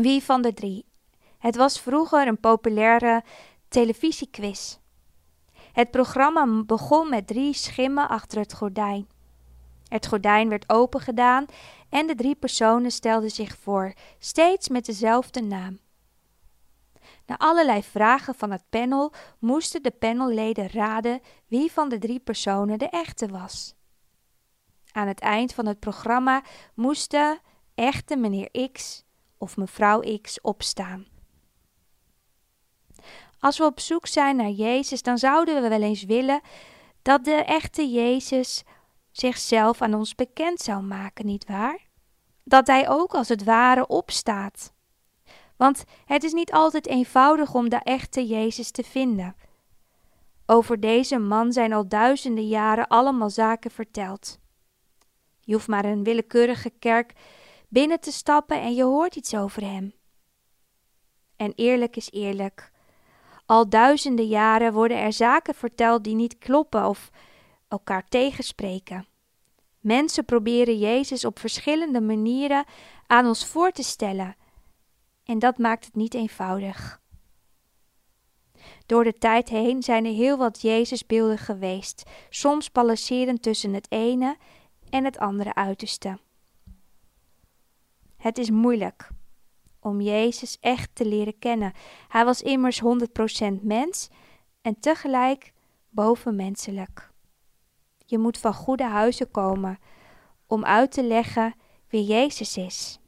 Wie van de drie? Het was vroeger een populaire televisiequiz. Het programma begon met 3 schimmen achter het gordijn. Het gordijn werd opengedaan en de 3 personen stelden zich voor, steeds met dezelfde naam. Na allerlei vragen van het panel moesten de panelleden raden wie van de 3 personen de echte was. Aan het eind van het programma moest de echte meneer X of mevrouw X opstaan. Als we op zoek zijn naar Jezus, dan zouden we wel eens willen dat de echte Jezus zichzelf aan ons bekend zou maken, nietwaar? Dat hij ook als het ware opstaat. Want het is niet altijd eenvoudig om de echte Jezus te vinden. Over deze man zijn al duizenden jaren allemaal zaken verteld. Je hoeft maar een willekeurige kerk binnen te stappen en je hoort iets over hem. En eerlijk is eerlijk. Al duizenden jaren worden er zaken verteld die niet kloppen of elkaar tegenspreken. Mensen proberen Jezus op verschillende manieren aan ons voor te stellen. En dat maakt het niet eenvoudig. Door de tijd heen zijn er heel wat Jezusbeelden geweest, soms balancerend tussen het ene en het andere uiterste. Het is moeilijk om Jezus echt te leren kennen. Hij was immers 100% mens en tegelijk bovenmenselijk. Je moet van goede huizen komen om uit te leggen wie Jezus is.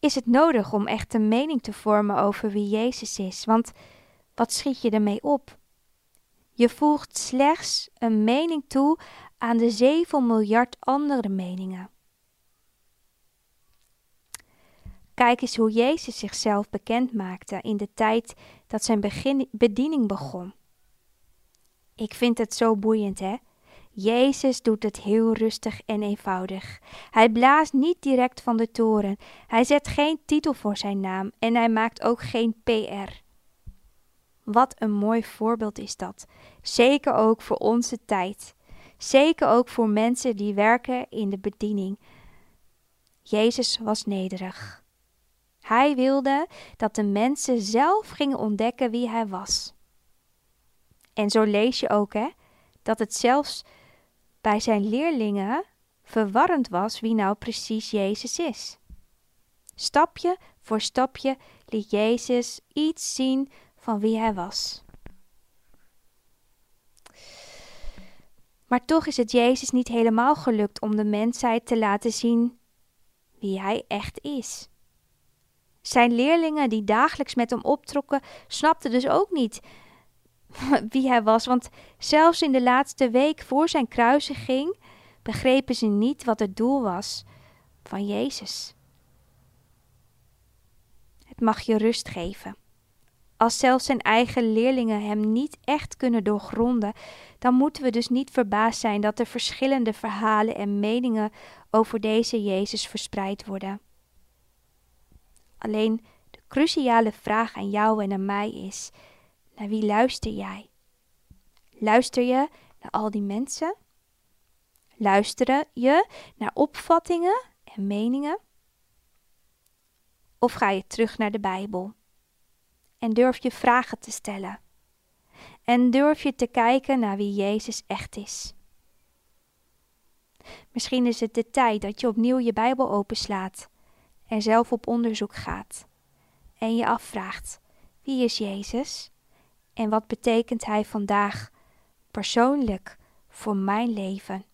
Is het nodig om echt een mening te vormen over wie Jezus is? Want wat schiet je ermee op? Je voegt slechts een mening toe aan de 7 miljard andere meningen. Kijk eens hoe Jezus zichzelf bekend maakte in de tijd dat zijn bediening begon. Ik vind het zo boeiend, hè? Jezus doet het heel rustig en eenvoudig. Hij blaast niet direct van de toren. Hij zet geen titel voor zijn naam en hij maakt ook geen PR. Wat een mooi voorbeeld is dat. Zeker ook voor onze tijd. Zeker ook voor mensen die werken in de bediening. Jezus was nederig. Hij wilde dat de mensen zelf gingen ontdekken wie hij was. En zo lees je ook, hè, dat het zelfs bij zijn leerlingen verwarrend was wie nou precies Jezus is. Stapje voor stapje liet Jezus iets zien van wie hij was. Maar toch is het Jezus niet helemaal gelukt om de mensheid te laten zien wie hij echt is. Zijn leerlingen die dagelijks met hem optrokken, snapten dus ook niet wie hij was, want zelfs in de laatste week voor zijn kruisiging begrepen ze niet wat het doel was van Jezus. Het mag je rust geven. Als zelfs zijn eigen leerlingen hem niet echt kunnen doorgronden, dan moeten we dus niet verbaasd zijn dat er verschillende verhalen en meningen over deze Jezus verspreid worden. Alleen de cruciale vraag aan jou en aan mij is: naar wie luister jij? Luister je naar al die mensen? Luister je naar opvattingen en meningen? Of ga je terug naar de Bijbel? En durf je vragen te stellen? En durf je te kijken naar wie Jezus echt is? Misschien is het de tijd dat je opnieuw je Bijbel openslaat en zelf op onderzoek gaat en je afvraagt: wie is Jezus? En wat betekent hij vandaag persoonlijk voor mijn leven?